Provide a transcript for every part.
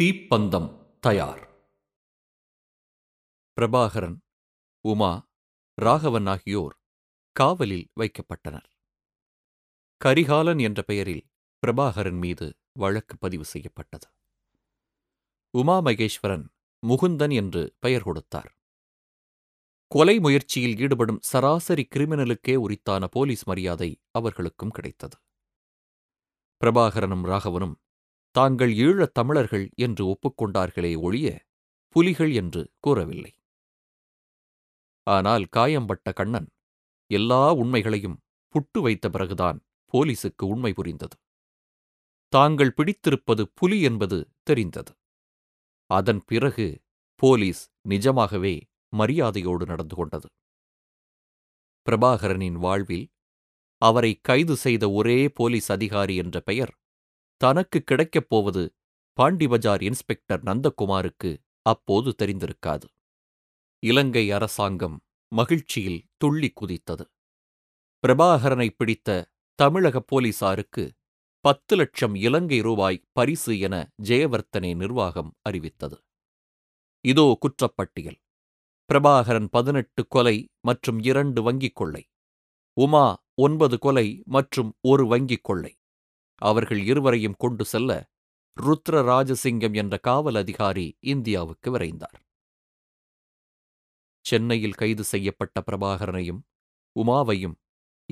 தீப்பந்தம் தயார். பிரபாகரன், உமா, ராகவன் ஆகியோர் காவலில் வைக்கப்பட்டனர். கரிகாலன் என்ற பெயரில் பிரபாகரன் மீது வழக்கு பதிவு செய்யப்பட்டது. உமாமகேஸ்வரன் முகுந்தன் என்று பெயர் கொடுத்தார். கொலை முயற்சியில் ஈடுபடும் சராசரி கிரிமினலுக்கே உரித்தான போலீஸ் மரியாதை அவர்களுக்கும் கிடைத்தது. பிரபாகரனும் ராகவனும் தாங்கள் ஈழத் தமிழர்கள் என்று ஒப்புக்கொண்டார்களே ஒழிய புலிகள் என்று கூறவில்லை. ஆனால் காயம்பட்ட கண்ணன் எல்லா உண்மைகளையும் புட்டு வைத்த பிறகுதான் போலீசுக்கு உண்மை புரிந்தது. தாங்கள் பிடித்திருப்பது புலி என்பது தெரிந்தது. அதன் பிறகு போலீஸ் நிஜமாகவே மரியாதையோடு நடந்து கொண்டது. பிரபாகரனின் வாழ்வில் அவரை கைது செய்த ஒரே போலீஸ் அதிகாரி என்ற பெயர் தனக்கு கிடைக்கப் போவது பாண்டிபஜார் இன்ஸ்பெக்டர் நந்தகுமாருக்கு அப்போது தெரிந்திருக்காது. இலங்கை அரசாங்கம் மகிழ்ச்சியில் துள்ளி குதித்தது. பிரபாகரனை பிடித்த தமிழக போலீசாருக்கு 10 லட்சம் இலங்கை ரூபாய் பரிசு என ஜெயவர்த்தனே நிர்வாகம் அறிவித்தது. இதோ குற்றப்பட்டியல்: பிரபாகரன் 18 கொலை மற்றும் 2 வங்கிக் கொள்ளை, உமா 9 கொலை மற்றும் 1 வங்கிக் கொள்ளை. அவர்கள் இருவரையும் கொண்டு செல்ல ருத்ர ராஜசிங்கம் என்ற காவல் அதிகாரி இந்தியாவுக்கு விரைந்தார். சென்னையில் கைது செய்யப்பட்ட பிரபாகரனையும் உமாவையும்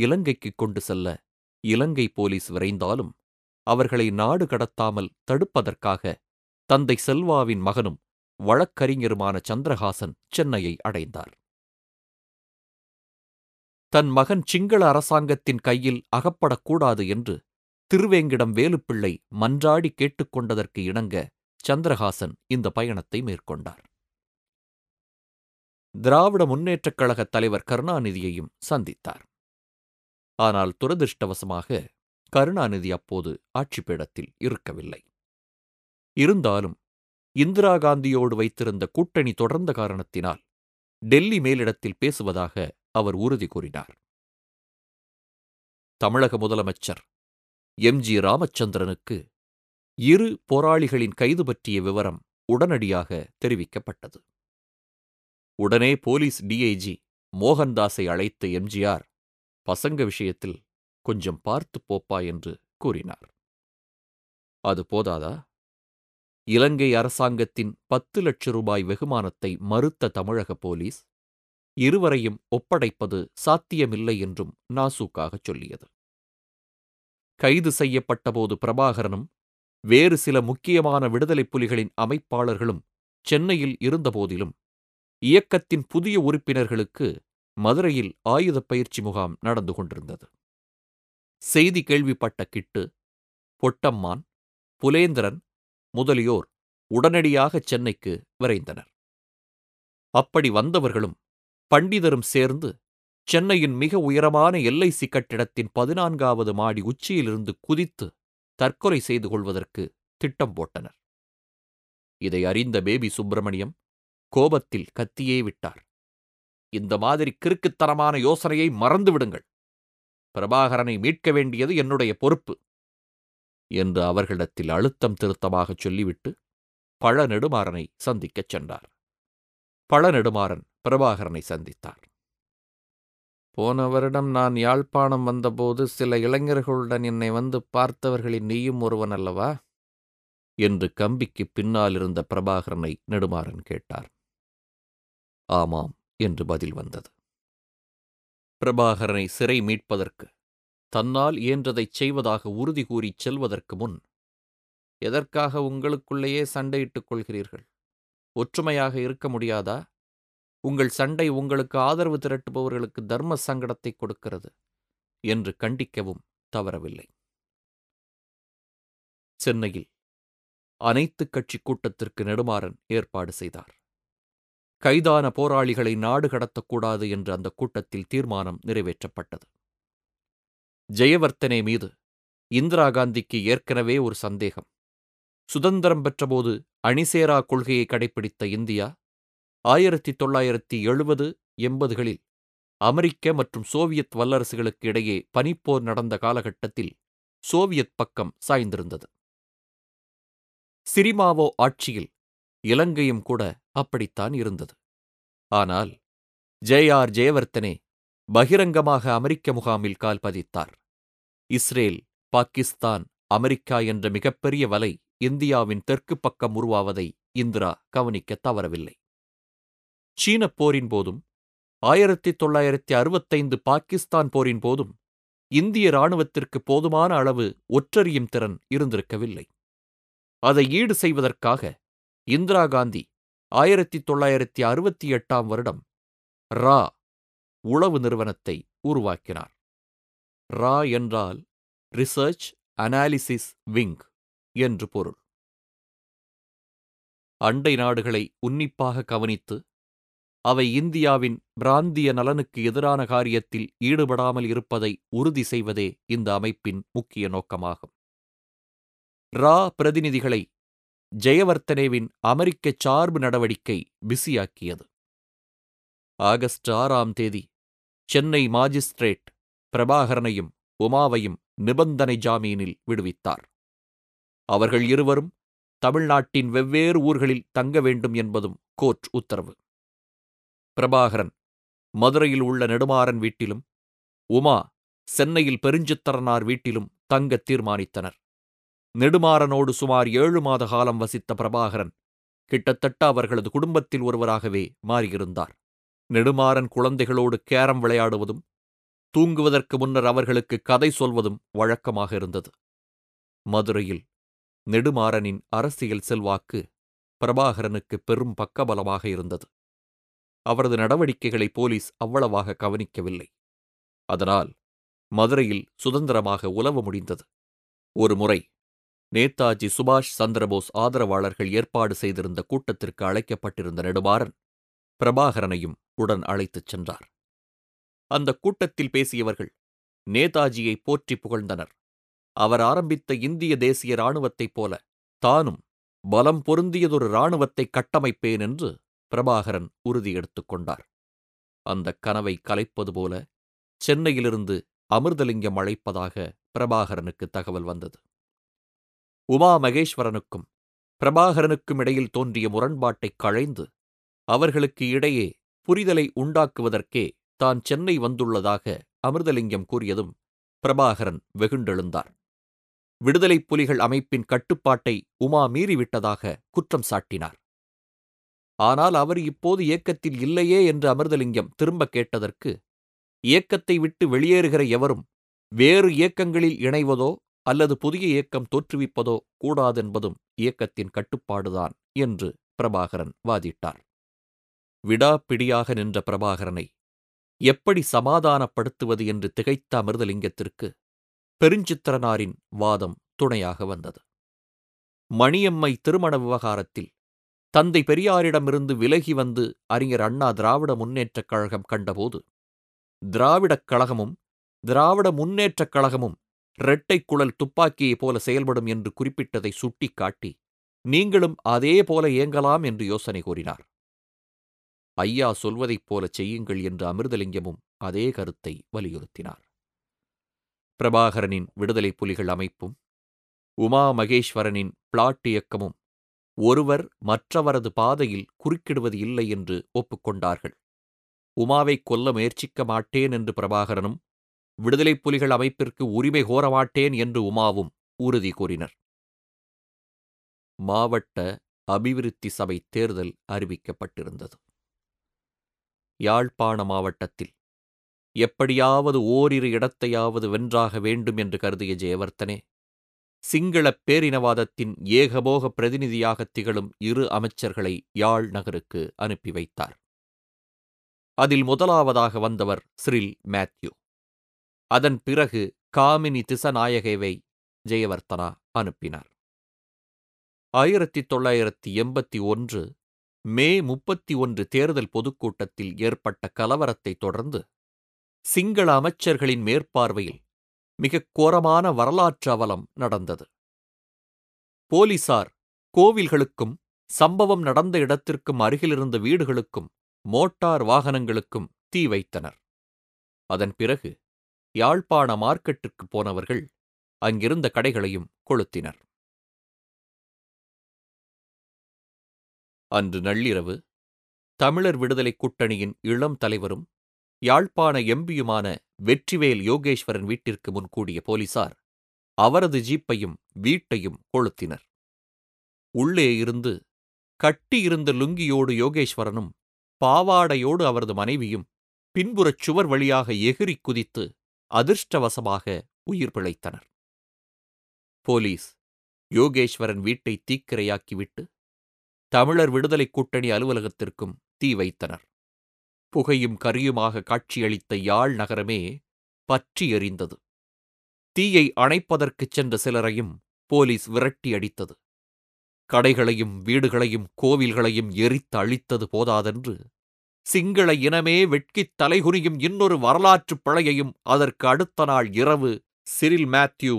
இலங்கைக்கு கொண்டு செல்ல இலங்கை போலீஸ் விரைந்தாலும் அவர்களை நாடு கடத்தாமல் தடுப்பதற்காக தந்தை செல்வாவின் மகனும் வழக்கறிஞருமான சந்திரஹாசன் சென்னையை அடைந்தார். தன் மகன் சிங்கள அரசாங்கத்தின் கையில் அகப்படக்கூடாது என்று திருவேங்கிடம் வேலுப்பிள்ளை மன்றாடி கேட்டுக்கொண்டதற்கு இணங்க சந்திரஹாசன் இந்த பயணத்தை மேற்கொண்டார். திராவிட முன்னேற்றக் கழகத் தலைவர் கருணாநிதியையும் சந்தித்தார். ஆனால் துரதிருஷ்டவசமாக கருணாநிதி அப்போது ஆட்சிப் பீடத்தில் இருக்கவில்லை. இருந்தாலும் இந்திரா காந்தியோடு வைத்திருந்த கூட்டணி தொடர்ந்த காரணத்தினால் டெல்லி மேலிடத்தில் பேசுவதாக அவர் உறுதி கூறினார். தமிழக முதலமைச்சர் எம்ஜி ராமச்சந்திரனுக்கு 2 போராளிகளின் கைது பற்றிய விவரம் உடனடியாக தெரிவிக்கப்பட்டது. உடனே போலீஸ் டிஐஜி மோகன்தாஸை அழைத்த எம்ஜிஆர், பசங்க விஷயத்தில் கொஞ்சம் பார்த்து போப்பா என்று கூறினார். அது போதாதா? இலங்கை அரசாங்கத்தின் 10 லட்சம் ரூபாய் வெகுமானத்தை மறுத்த தமிழக போலீஸ் இருவரையும் ஒப்படைப்பது சாத்தியமில்லை என்றும் நாசூக்காகச் சொல்லியது. கைது செய்யப்பட்டபோது பிரபாகரனும் வேறு சில முக்கியமான விடுதலைப் புலிகளின் அமைப்பாளர்களும் சென்னையில் இருந்தபோதிலும் இயக்கத்தின் புதிய உறுப்பினர்களுக்கு மதுரையில் ஆயுதப் பயிற்சி முகாம் நடந்து கொண்டிருந்தது. செய்தி கேள்விப்பட்ட கிட்டு, பொட்டம்மான், புலேந்திரன் முதலியோர் உடனடியாக சென்னைக்கு விரைந்தனர். அப்படி வந்தவர்களும் பண்டிதரும் சேர்ந்து சென்னையின் மிக உயரமான எல்ஐசி கட்டிடத்தின் 14வது மாடி உச்சியிலிருந்து குதித்து தற்கொலை செய்து கொள்வதற்கு திட்டம் போட்டனர். இதை அறிந்த பேபி சுப்பிரமணியம் கோபத்தில் கத்தியே விட்டார். இந்த மாதிரி கிறுக்குத்தனமான யோசனையை மறந்துவிடுங்கள், பிரபாகரனை மீட்க வேண்டியது என்னுடைய பொறுப்பு என்று அவர்களிடத்தில் அழுத்தம் திருத்தமாக சொல்லிவிட்டு பழ நெடுமாறனை சந்திக்கச் சென்றார். பழ நெடுமாறன் பிரபாகரனை சந்தித்தார். போன வருடம் நான் யாழ்ப்பாணம் வந்தபோது சில இளைஞர்களுடன் என்னை வந்து பார்த்தவர்களின் நீயும் ஒருவன் அல்லவா என்று கம்பிக்கு பின்னால் இருந்த பிரபாகரனை நெடுமாறன் கேட்டார். ஆமாம் என்று பதில் வந்தது. பிரபாகரனை சிறை மீட்பதற்கு தன்னால் இயன்றதைச் செய்வதாக உறுதி கூறி செல்வதற்கு முன் எதற்காக உங்களுக்குள்ளேயே சண்டையிட்டுக் கொள்கிறீர்கள்? ஒற்றுமையாக இருக்க முடியாதா? உங்கள் சண்டை உங்களுக்கு ஆதரவு திரட்டுபவர்களுக்கு தர்ம சங்கடத்தை கொடுக்கிறது என்று கண்டிக்கவும் தவறவில்லை. சென்னையில் அனைத்து கட்சி கூட்டத்திற்கு நெடுமாறன் ஏற்பாடு செய்தார். கைதான போராளிகளை நாடு கடத்தக்கூடாது என்று அந்த கூட்டத்தில் தீர்மானம் நிறைவேற்றப்பட்டது. ஜெயவர்த்தனே மீது இந்திரா காந்திக்கு ஏற்கனவே ஒரு சந்தேகம். சுதந்திரம் பெற்றபோது அணிசேரா கொள்கையை கடைப்பிடித்த இந்தியா 1970-80களில் அமெரிக்க மற்றும் சோவியத் வல்லரசுகளுக்கு இடையே பனிப்போர் நடந்த காலகட்டத்தில் சோவியத் பக்கம் சாய்ந்திருந்தது. சிறிமாவோ ஆட்சியில் இலங்கையும் கூட அப்படித்தான் இருந்தது. ஆனால் ஜெயவர்த்தனே பகிரங்கமாக அமெரிக்க முகாமில் கால் பதித்தார். இஸ்ரேல், பாகிஸ்தான், அமெரிக்கா என்ற மிகப்பெரிய வலை இந்தியாவின் தெற்கு பக்கம் உருவாவதை இந்திரா கவனிக்க தவறவில்லை. சீனப் போரின் போதும் 1965 பாகிஸ்தான் போரின் போதும் இந்திய இராணுவத்திற்கு போதுமான அளவு ஒற்றறியும் திறன் இருந்திருக்கவில்லை. அதை ஈடு செய்வதற்காக இந்திரா காந்தி 1968 ரா உளவு நிறுவனத்தை உருவாக்கினார். ரா என்றால் ரிசர்ச் அனாலிசிஸ் விங் என்று பொருள். அண்டை நாடுகளை உன்னிப்பாக கவனித்து அவை இந்தியாவின் பிராந்திய நலனுக்கு எதிரான காரியத்தில் ஈடுபடாமல் இருப்பதை உறுதி செய்வதே இந்த அமைப்பின் முக்கிய நோக்கமாகும். ரா பிரதிநிதிகளை ஜெயவர்த்தனேவின் அமெரிக்க சார்பு நடவடிக்கை பிஸியாக்கியது. ஆகஸ்ட் 6 சென்னை மாஜிஸ்ட்ரேட் பிரபாகரனையும் உமாவையும் நிபந்தனை ஜாமீனில் விடுவித்தார். அவர்கள் இருவரும் தமிழ்நாட்டின் வெவ்வேறு ஊர்களில் தங்க வேண்டும் என்பதும் கோர்ட் உத்தரவு. பிரபாகரன் மதுரையில் உள்ள நெடுமாறன் வீட்டிலும் உமா சென்னையில் பெருஞ்சித்திரனார் வீட்டிலும் தங்க தீர்மானித்தனர். நெடுமாறனோடு சுமார் 7 மாத காலம் வசித்த பிரபாகரன் கிட்டத்தட்ட அவர்களது குடும்பத்தில் ஒருவராகவே மாறியிருந்தார். நெடுமாறன் குழந்தைகளோடு கேரம் விளையாடுவதும் தூங்குவதற்கு முன்னர் அவர்களுக்கு கதை சொல்வதும் வழக்கமாக இருந்தது. மதுரையில் நெடுமாறனின் அரசியல் செல்வாக்கு பிரபாகரனுக்கு பெரும் பக்கபலமாக இருந்தது. அவரது நடவடிக்கைகளை போலீஸ் அவ்வளவாக கவனிக்கவில்லை. அதனால் மதுரையில் சுதந்திரமாக உலவ முடிந்தது. ஒரு முறை நேதாஜி சுபாஷ் சந்திரபோஸ் ஆதரவாளர்கள் ஏற்பாடு செய்திருந்த கூட்டத்திற்கு அழைக்கப்பட்டிருந்த நெடுமாறன் பிரபாகரனையும் உடன் அழைத்துச் சென்றார். அந்த கூட்டத்தில் பேசியவர்கள் நேதாஜியை போற்றி புகழ்ந்தனர். அவர் ஆரம்பித்த இந்திய தேசிய இராணுவத்தைப் போல தானும் பலம் பொருந்தியதொரு இராணுவத்தை கட்டமைப்பேன் என்று பிரபாகரன் உறுதி எடுத்துக் கொண்டார். அந்தக் கனவை கலைப்பது போல சென்னையிலிருந்து அமிர்தலிங்கம் அழைப்பதாக பிரபாகரனுக்கு தகவல் வந்தது. உமாமகேஸ்வரனுக்கும் பிரபாகரனுக்கும் இடையில் தோன்றிய முரண்பாட்டை களைந்து அவர்களுக்கு இடையே புரிதலை உண்டாக்குவதற்கே தான் சென்னை வந்துள்ளதாக அமிர்தலிங்கம் கூறியதும் பிரபாகரன் வெகுண்டெழுந்தார். விடுதலைப் புலிகள் அமைப்பின் கட்டுப்பாட்டை உமா மீறிவிட்டதாக குற்றம் சாட்டினார். ஆனால் அவர் இப்போது இயக்கத்தில் இல்லையே என்று அமிர்தலிங்கம் திரும்ப கேட்டதற்கு இயக்கத்தை விட்டு வெளியேறுகிற எவரும் வேறு இயக்கங்களில் இணைவதோ அல்லது புதிய இயக்கம் தோற்றுவிப்பதோ கூடாதென்பதும் இயக்கத்தின் கட்டுப்பாடுதான் என்று பிரபாகரன் வாதிட்டார். விடாப்பிடியாக நின்ற பிரபாகரனை எப்படி சமாதானப்படுத்துவது என்று திகைத்த அமிர்தலிங்கத்திற்கு பெருஞ்சித்திரனாரின் வாதம் துணையாக வந்தது. மணியம்மை திருமண விவகாரத்தில் தந்தை பெரியாரிடமிருந்து விலகி வந்து அறிஞர் அண்ணா திராவிட முன்னேற்றக் கழகம் கண்டபோது திராவிடக் கழகமும் திராவிட முன்னேற்றக் கழகமும் இரட்டைக்குழல் துப்பாக்கியைப் போல செயல்படும் என்று குறிப்பிட்டதை சுட்டிக்காட்டி நீங்களும் அதே போல இயங்கலாம் என்று யோசனை கூறினார். ஐயா சொல்வதைப் போல செய்யுங்கள் என்று அமிர்தலிங்கமும் அதே கருத்தை வலியுறுத்தினார். பிரபாகரனின் விடுதலை புலிகள் அமைப்பும் உமா மகேஸ்வரனின் பிளாட் இயக்கமும் ஒருவர் மற்றவரது பாதையில் குறுக்கிடுவது இல்லை என்று ஒப்புக்கொண்டார்கள். உமாவை கொல்ல முயற்சிக்க மாட்டேன் என்று பிரபாகரனும் விடுதலை புலிகள் அமைப்பிற்கு உரிமை கோரமாட்டேன் என்று உமாவும் உறுதி கூறினர். மாவட்ட அபிவிருத்தி சபை தேர்தல் அறிவிக்கப்பட்டிருந்தது. யாழ்ப்பாண மாவட்டத்தில் எப்படியாவது ஓரிரு இடத்தையாவது வென்றாக வேண்டும் என்று கருதிய ஜெயவர்த்தனே சிங்களப் பேரினவாதத்தின் ஏகபோக பிரதிநிதியாகத் திகழும் 2 அமைச்சர்களை யாழ் நகருக்கு அனுப்பி வைத்தார். அதில் முதலாவதாக வந்தவர் சிரில் மேத்யூ. அதன் பிறகு காமினி திசநாயகேவை ஜெயவர்த்தனா அனுப்பினார். 1981 மே 31 தேர்தல் பொதுக்கூட்டத்தில் ஏற்பட்ட கலவரத்தைத் தொடர்ந்து சிங்கள அமைச்சர்களின் மேற்பார்வையில் மிகக் கோரமான வரலாற்று அவலம் நடந்தது. போலீசார் கோவில்களுக்கும் சம்பவம் நடந்த இடத்திற்கும் அருகிலிருந்த வீடுகளுக்கும் மோட்டார் வாகனங்களுக்கும் தீ வைத்தனர். அதன் பிறகு யாழ்ப்பாண மார்க்கெட்டிற்கு போனவர்கள் அங்கிருந்த கடைகளையும் கொளுத்தினர். அன்று நள்ளிரவு தமிழர் விடுதலைக் கூட்டணியின் இளம் தலைவரும் யாழ்ப்பாண எம்பியுமான வெற்றிவேல் யோகேஸ்வரன் வீட்டிற்கு முன் கூடிய போலீசார் அவரது ஜீப்பையும் வீட்டையும் கொளுத்தினர். உள்ளே இருந்து கட்டியிருந்த லுங்கியோடு யோகேஸ்வரனும் பாவாடையோடு அவரது மனைவியும் பின்புறச் சுவர் வழியாக எகிரி குதித்து அதிர்ஷ்டவசமாக உயிர் பிழைத்தனர். போலீஸ் யோகேஸ்வரன் வீட்டை தீக்கிரையாக்கிவிட்டு தமிழர் விடுதலைக் கூட்டணி அலுவலகத்திற்கும் தீ வைத்தனர். புகையும் கரியுமாக காட்சியளித்த யாழ் நகரமே பற்றி எரிந்தது. தீயை அணைப்பதற்குச் சென்ற சிலரையும் போலீஸ் விரட்டி அடித்தது. கடைகளையும் வீடுகளையும் கோவில்களையும் எரித்து அழித்தது போதாதென்று சிங்கள இனமே வெட்கித் தலைகுனியும் இன்னொரு வரலாற்று பிழையையும் அதற்கு அடுத்த நாள் இரவு சிரில் மேத்யூ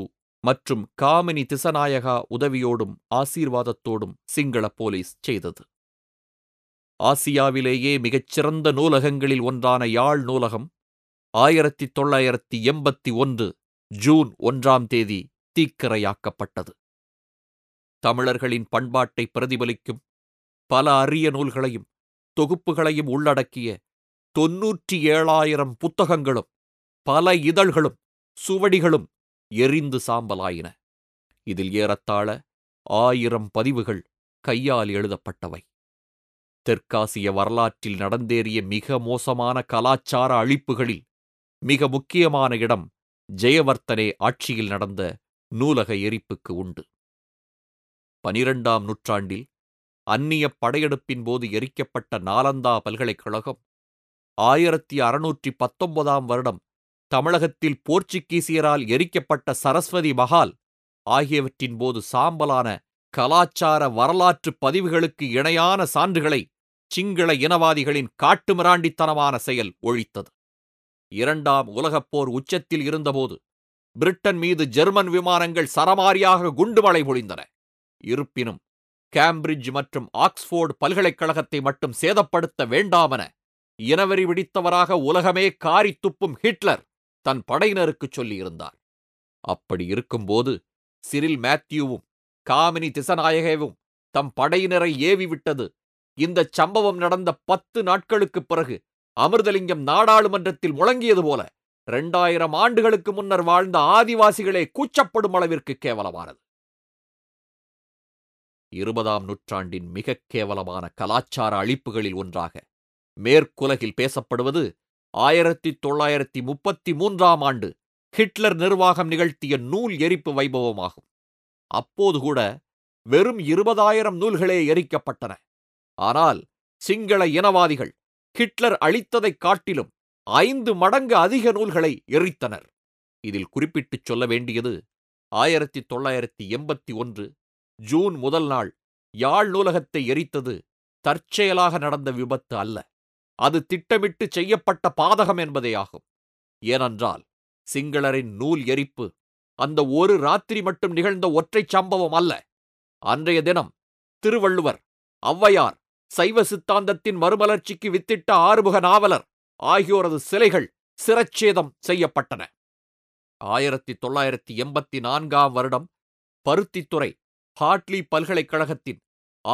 மற்றும் காமினி திசநாயகா உதவியோடும் ஆசீர்வாதத்தோடும் சிங்கள போலீஸ் செய்தது. ஆசியாவிலேயே மிகச்சிறந்த நூலகங்களில் ஒன்றான யாழ் நூலகம் 1981 ஜூன் 1 தீக்கிரையாக்கப்பட்டது. தமிழர்களின் பண்பாட்டை பிரதிபலிக்கும் பல அரிய நூல்களையும் தொகுப்புகளையும் உள்ளடக்கிய 97,000 புத்தகங்களும் பல இதழ்களும் சுவடிகளும் எரிந்து சாம்பலாயின. இதில் ஏறத்தாழ 1000 பதிவுகள் கையால் எழுதப்பட்டவை. தெற்காசிய வரலாற்றில் நடந்தேறிய மிக மோசமான கலாச்சார அழிப்புகளில் மிக முக்கியமான இடம் ஜெயவர்த்தனே ஆட்சியில் நடந்த நூலக எரிப்புக்கு உண்டு. 12ஆம் நூற்றாண்டில் அந்நிய படையெடுப்பின் போது எரிக்கப்பட்ட நாலந்தா பல்கலைக்கழகம் 1619 வருடம் தமிழகத்தில் போர்ச்சுகீசியரால் எரிக்கப்பட்ட சரஸ்வதி மகால் ஆகியவற்றின் போது சாம்பலான கலாச்சார வரலாற்று பதிவுகளுக்கு இணையான சான்றுகளை சிங்கள இனவாதிகளின் காட்டுமிராண்டித்தனமான செயல் ஒழித்தது. 2ஆம் உலகப்போர் உச்சத்தில் இருந்தபோது பிரிட்டன் மீது ஜெர்மன் விமானங்கள் சரமாரியாக குண்டுமழை பொழிந்தன. இருப்பினும் கேம்பிரிட்ஜ் மற்றும் ஆக்ஸ்போர்டு பல்கலைக்கழகத்தை மட்டும் சேதப்படுத்த வேண்டாமென இனவெறி பிடித்தவராக உலகமே காரித்துப்பும் ஹிட்லர் தன் படையினருக்குச் சொல்லியிருந்தார். அப்படி இருக்கும்போது சிரில் மேத்யூவும் காமினி திசநாயகேவும் தம் படையினரை ஏவிவிட்டது. இந்த சம்பவம் நடந்த 10 நாட்களுக்குப் பிறகு அமிர்தலிங்கம் நாடாளுமன்றத்தில் முழங்கியது போல 2000 ஆண்டுகளுக்கு முன்னர் வாழ்ந்த ஆதிவாசிகளே கூச்சப்படும் அளவிற்கு கேவலமானது. 20ஆம் நூற்றாண்டின் மிகக் கேவலமான கலாச்சார அழிப்புகளில் ஒன்றாக மேற்குலகில் பேசப்படுவது 1933 ஆண்டு ஹிட்லர் நிர்வாகம் நிகழ்த்திய நூல் எரிப்பு வைபவமாகும். அப்போது கூட வெறும் 20,000 நூல்களே எரிக்கப்பட்டன. ஆனால் சிங்கள இனவாதிகள் ஹிட்லர் அழித்ததைக் காட்டிலும் 5 மடங்கு அதிக நூல்களை எரித்தனர். இதில் குறிப்பிட்டுச் சொல்ல வேண்டியது 1981 ஜூன் முதல் நாள் யாழ் நூலகத்தை எரித்தது தற்செயலாக நடந்த விபத்து அல்ல, அது திட்டமிட்டு செய்யப்பட்ட பாதகம் என்பதேயாகும். ஏனென்றால் சிங்களரின் நூல் எரிப்பு அந்த ஒரு ராத்திரி மட்டும் நிகழ்ந்த ஒற்றைச் சம்பவம் அல்ல. அன்றைய தினம் திருவள்ளுவர், ஔவையார், சைவ சித்தாந்தத்தின் மறுமலர்ச்சிக்கு வித்திட்ட ஆறுமுக நாவலர் ஆகியோரது சிலைகள் சிரச்சேதம் செய்யப்பட்டன. 1984 வருடம் பருத்தித்துறை ஹாட்லி பல்கலைக்கழகத்தின்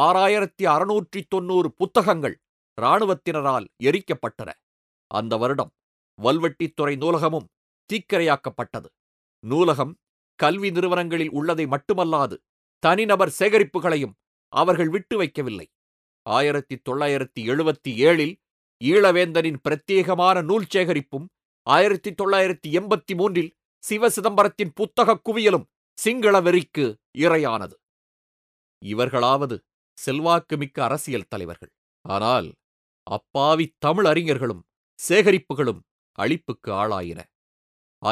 6690 புத்தகங்கள் இராணுவத்தினரால் எரிக்கப்பட்டன. அந்த வருடம் வல்வெட்டித்துறை நூலகமும் தீக்கிரையாக்கப்பட்டது. நூலகம் கல்வி நிறுவனங்களில் உள்ளதை மட்டுமல்லாது தனிநபர் சேகரிப்புகளையும் அவர்கள் விட்டு வைக்கவில்லை. 1977 ஈழவேந்தனின் பிரத்யேகமான நூல் சேகரிப்பும் 1983 சிவசிதம்பரத்தின் புத்தக குவியலும் சிங்கள வெறிக்கு இரையானது. இவர்களாவது செல்வாக்குமிக்க அரசியல் தலைவர்கள். ஆனால் அப்பாவி தமிழ் அறிஞர்களும் சேகரிப்புகளும் அழிப்புக்கு ஆளாயின.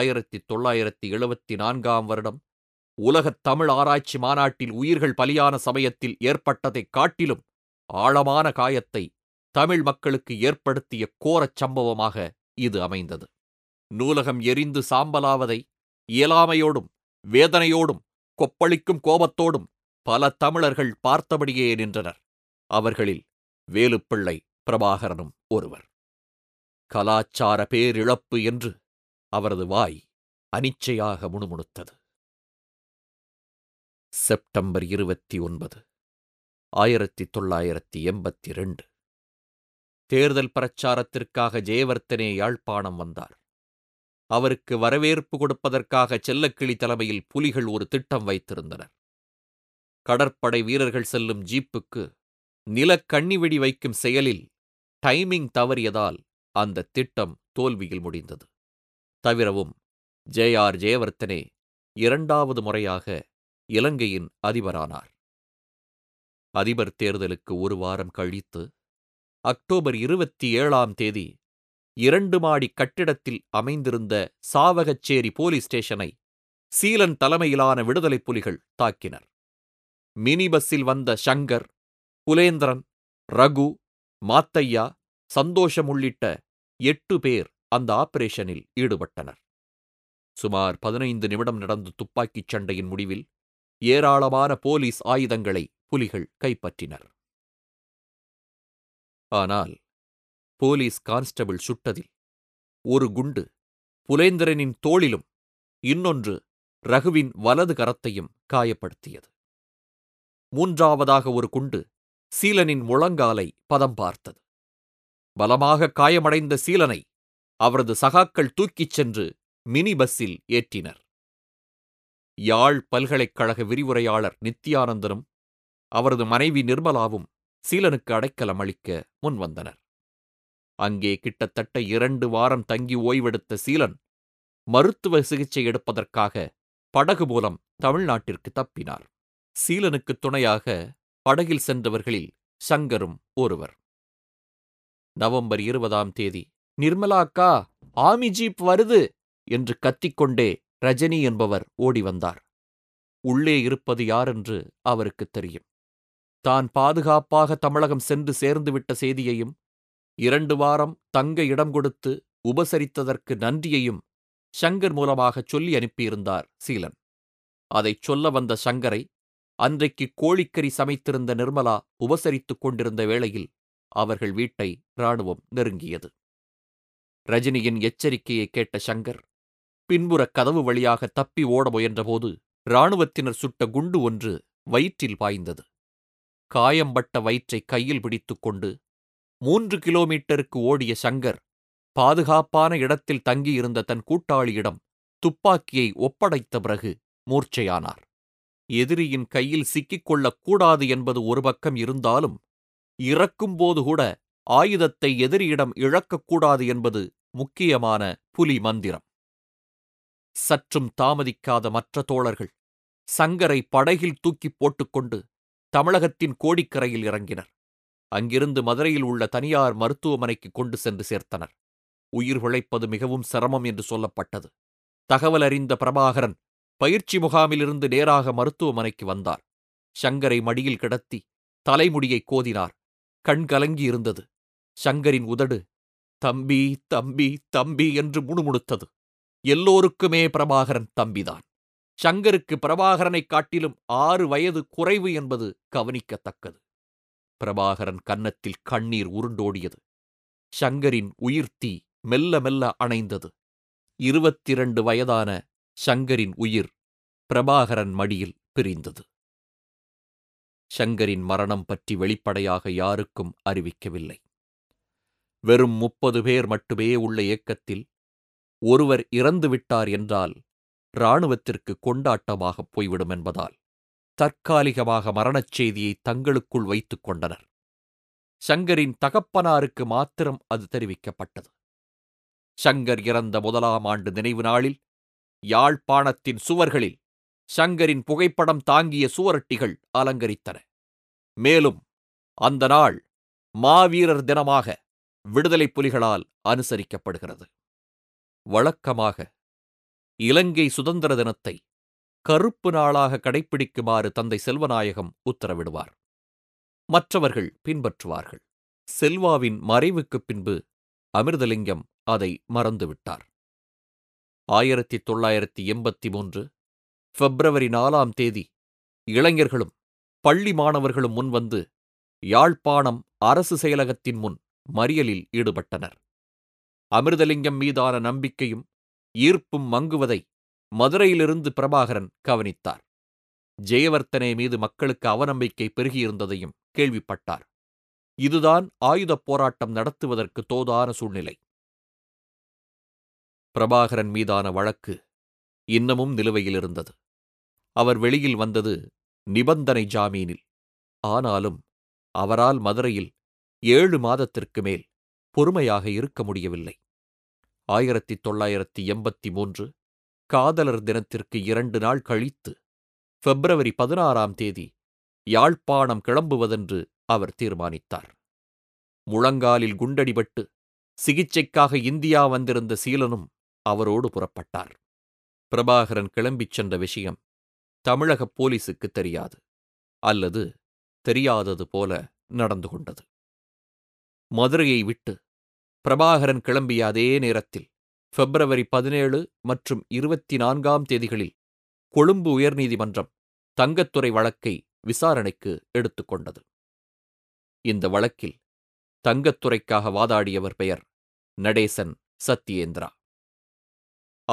1974 வருடம் உலகத் தமிழ் ஆராய்ச்சி மாநாட்டில் உயிர்கள் பலியான சமயத்தில் ஏற்பட்டதைக் காட்டிலும் ஆழமான காயத்தை தமிழ் மக்களுக்கு ஏற்படுத்திய கோரச் சம்பவமாக இது அமைந்தது. நூலகம் எரிந்து சாம்பலாவதை இயலாமையோடும் வேதனையோடும் கொப்பளிக்கும் கோபத்தோடும் பல தமிழர்கள் பார்த்தபடியே நின்றனர். அவர்களில் வேலுப்பிள்ளை பிரபாகரனும் ஒருவர். கலாச்சார பேரிழப்பு என்று அவரது வாய் அனிச்சையாக முணுமுணுத்தது. செப்டம்பர் 29 1982. தேர்தல் பிரச்சாரத்திற்காக ஜெயவர்த்தனே யாழ்ப்பாணம் வந்தார். அவருக்கு வரவேற்பு கொடுப்பதற்காக செல்லக்கிளி தலைமையில் புலிகள் ஒரு திட்டம் வைத்திருந்தனர். கடற்படை வீரர்கள் செல்லும் ஜீப்புக்கு நிலக்கண்ணிவெடி வைக்கும் செயலில் டைமிங் தவறியதால் அந்த திட்டம் தோல்வியில் முடிந்தது. தவிரவும் ஜெயவர்த்தனே 2வது முறையாக இலங்கையின் அதிபரானார். அதிபர் தேர்தலுக்கு ஒரு வாரம் கழித்து அக்டோபர் 27 2 மாடி கட்டிடத்தில் அமைந்திருந்த சாவகச்சேரி போலீஸ் ஸ்டேஷனை சீலன் தலைமையிலான விடுதலைப் புலிகள் தாக்கினர். மினி பஸ்ஸில் வந்த ஷங்கர், புலேந்திரன், ரகு, மாத்தையா, சந்தோஷம் உள்ளிட்ட 8 பேர் அந்த ஆபரேஷனில் ஈடுபட்டனர். சுமார் 15 நிமிடம் நடந்த துப்பாக்கிச் சண்டையின் முடிவில் ஏராளமான போலீஸ் ஆயுதங்களை புலிகள் கைப்பற்றினர். ஆனால் போலீஸ் கான்ஸ்டபிள் சுட்டதில் ஒரு குண்டு புலேந்திரனின் தோளிலும் இன்னொன்று ரகுவின் வலது கரத்தையும் காயப்படுத்தியது. 3வது ஒரு குண்டு சீலனின் முழங்காலை பதம் பார்த்தது. பலமாக காயமடைந்த சீலனை அவரது சகாக்கள் தூக்கிச் சென்று மினி பஸ்ஸில் ஏற்றினர். யாழ் பல்கலைக்கழக விரிவுரையாளர் நித்யானந்தனும் அவரது மனைவி நிர்மலாவும் சீலனுக்கு அடைக்கலம் அளிக்க முன்வந்தனர். அங்கே கிட்டத்தட்ட 2 வாரம் தங்கி ஓய்வெடுத்த சீலன் மருத்துவ சிகிச்சை எடுப்பதற்காக படகு மூலம் தமிழ்நாட்டிற்கு தப்பினார். சீலனுக்கு துணையாக படகில் சென்றவர்களில் ஷங்கரும் ஒருவர். நவம்பர் 20 நிர்மலாக்கா ஆமி ஜீப் வருது என்று கத்திக்கொண்டே ரஜினி என்பவர் ஓடி வந்தார். உள்ளே இருப்பது யாரென்று அவருக்கு தெரியும். தான் பாதுகாப்பாக தமிழகம் சென்று சேர்ந்துவிட்ட செய்தியையும் 2 வாரம் தங்க இடம் கொடுத்து உபசரித்ததற்கு நன்றியையும் ஷங்கர் மூலமாக சொல்லி அனுப்பியிருந்தார் சீலன். அதைச் சொல்ல வந்த ஷங்கரை அன்றைக்கு கோழிக்கறி சமைத்திருந்த நிர்மலா உபசரித்துக் கொண்டிருந்த வேளையில் அவர்கள் வீட்டை இராணுவம் நெருங்கியது. ரஜினியின் எச்சரிக்கையை கேட்ட ஷங்கர் பின்புற கதவு வழியாக தப்பி ஓட முயன்றபோது இராணுவத்தினர் சுட்ட குண்டு ஒன்று வயிற்றில் பாய்ந்தது. காயம்பட்ட வயிற்றை கையில் பிடித்துக்கொண்டு 3 கிலோமீட்டருக்கு ஓடிய ஷங்கர் பாதுகாப்பான இடத்தில் தங்கியிருந்த தன் கூட்டாளியிடம் துப்பாக்கியை ஒப்படைத்த பிறகு மூர்ச்சையானார். எதிரியின் கையில் சிக்கிக்கொள்ளக்கூடாது என்பது ஒரு பக்கம் இருந்தாலும் இறக்கும்போது கூட ஆயுதத்தை எதிரியிடம் இழக்கக்கூடாது என்பது முக்கியமான புலி மந்திரம். சற்றும் தாமதிக்காத மற்ற தோழர்கள் சங்கரை படகில் தூக்கிப் போட்டுக்கொண்டு தமிழகத்தின் கோடிக்கரையில் இறங்கினர். அங்கிருந்து மதுரையில் உள்ள தனியார் மருத்துவமனைக்கு கொண்டு சென்று சேர்த்தனர். உயிர் பிழைப்பது மிகவும் சிரமம் என்று சொல்லப்பட்டது. தகவல் அறிந்த பிரபாகரன் பயிற்சி முகாமிலிருந்து நேராக மருத்துவமனைக்கு வந்தார். ஷங்கரை மடியில் கிடத்தி தலைமுடியை கோதினார். கண் கலங்கியிருந்தது. ஷங்கரின் உதடு தம்பி தம்பி தம்பி என்று முணுமுணுத்தது. எல்லோருக்குமே பிரபாகரன் தம்பிதான். ஷங்கருக்கு பிரபாகரனைக் காட்டிலும் 6 வயது குறைவு என்பது கவனிக்கத்தக்கது. பிரபாகரன் கன்னத்தில் கண்ணீர் உருண்டோடியது. ஷங்கரின் உயிர்த்தி மெல்ல மெல்ல அணைந்தது. 22 வயதான ஷங்கரின் உயிர் பிரபாகரன் மடியில் பிரிந்தது. ஷங்கரின் மரணம் பற்றி வெளிப்படையாக யாருக்கும் அறிவிக்கவில்லை. வெறும் 30 பேர் மட்டுமே உள்ள இயக்கத்தில் ஒருவர் இறந்துவிட்டார் என்றால் இராணுவத்திற்கு கொண்டாட்டமாகப் போய்விடும் என்பதால் தற்காலிகமாக மரணச் செய்தியை தங்களுக்குள் வைத்துக் கொண்டனர். ஷங்கரின் தகப்பனாருக்கு மாத்திரம் அது தெரிவிக்கப்பட்டது. ஷங்கர் இறந்த 1ஆம் ஆண்டு நினைவு நாளில் யாழ்ப்பாணத்தின் சுவர்களில் ஷங்கரின் புகைப்படம் தாங்கிய சுவரொட்டிகள் அலங்கரித்தன. மேலும் அந்த நாள் மாவீரர் தினமாக விடுதலைப் புலிகளால் அனுசரிக்கப்படுகிறது. வழக்கமாக இலங்கை சுதந்திர தினத்தை கருப்பு நாளாக கடைப்பிடிக்குமாறு தந்தை செல்வநாயகம் உத்தரவிடுவார். மற்றவர்கள் பின்பற்றுவார்கள். செல்வாவின் மறைவுக்குப் பின்பு அமிர்தலிங்கம் அதை மறந்துவிட்டார். 1983 ஃபெப்ரவரி 4 இளைஞர்களும் பள்ளி மாணவர்களும் முன்வந்து யாழ்ப்பாணம் அரசு செயலகத்தின் முன் மறியலில் ஈடுபட்டனர். அமிர்தலிங்கம் மீதான நம்பிக்கையும் ஈர்ப்பும் மங்குவதை மதுரையிலிருந்து பிரபாகரன் கவனித்தார். ஜெயவர்த்தனை மீது மக்களுக்கு அவநம்பிக்கை பெருகியிருந்ததையும் கேள்விப்பட்டார். இதுதான் ஆயுதப் போராட்டம் நடத்துவதற்கு தோதான சூழ்நிலை. பிரபாகரன் மீதான வழக்கு இன்னமும் நிலுவையில் இருந்தது. அவர் வெளியில் வந்தது நிபந்தனை ஜாமீனில். ஆனாலும் அவரால் மதுரையில் 7 மாதத்திற்கு மேல் பொறுமையாக இருக்க முடியவில்லை. 1983 காதலர் தினத்திற்கு 2 நாள் கழித்து February 16 யாழ்ப்பாணம் கிளம்புவதென்று அவர் தீர்மானித்தார். முழங்காலில் குண்டடிபட்டு சிகிச்சைக்காக இந்தியா வந்திருந்த சீலனும் அவரோடு புறப்பட்டார். பிரபாகரன் கிளம்பிச் சென்ற விஷயம் தமிழக போலீசுக்கு தெரியாது, அல்லது தெரியாதது போல நடந்து கொண்டது. மதுரையை விட்டு பிரபாகரன் கிளம்பிய அதே நேரத்தில் February 17 மற்றும் 24 கொழும்பு உயர்நீதிமன்றம் தங்கத்துறை வழக்கை விசாரணைக்கு எடுத்துக்கொண்டது. இந்த வழக்கில் தங்கத்துறைக்காக வாதாடியவர் பெயர் நடேசன் சத்யேந்திரா.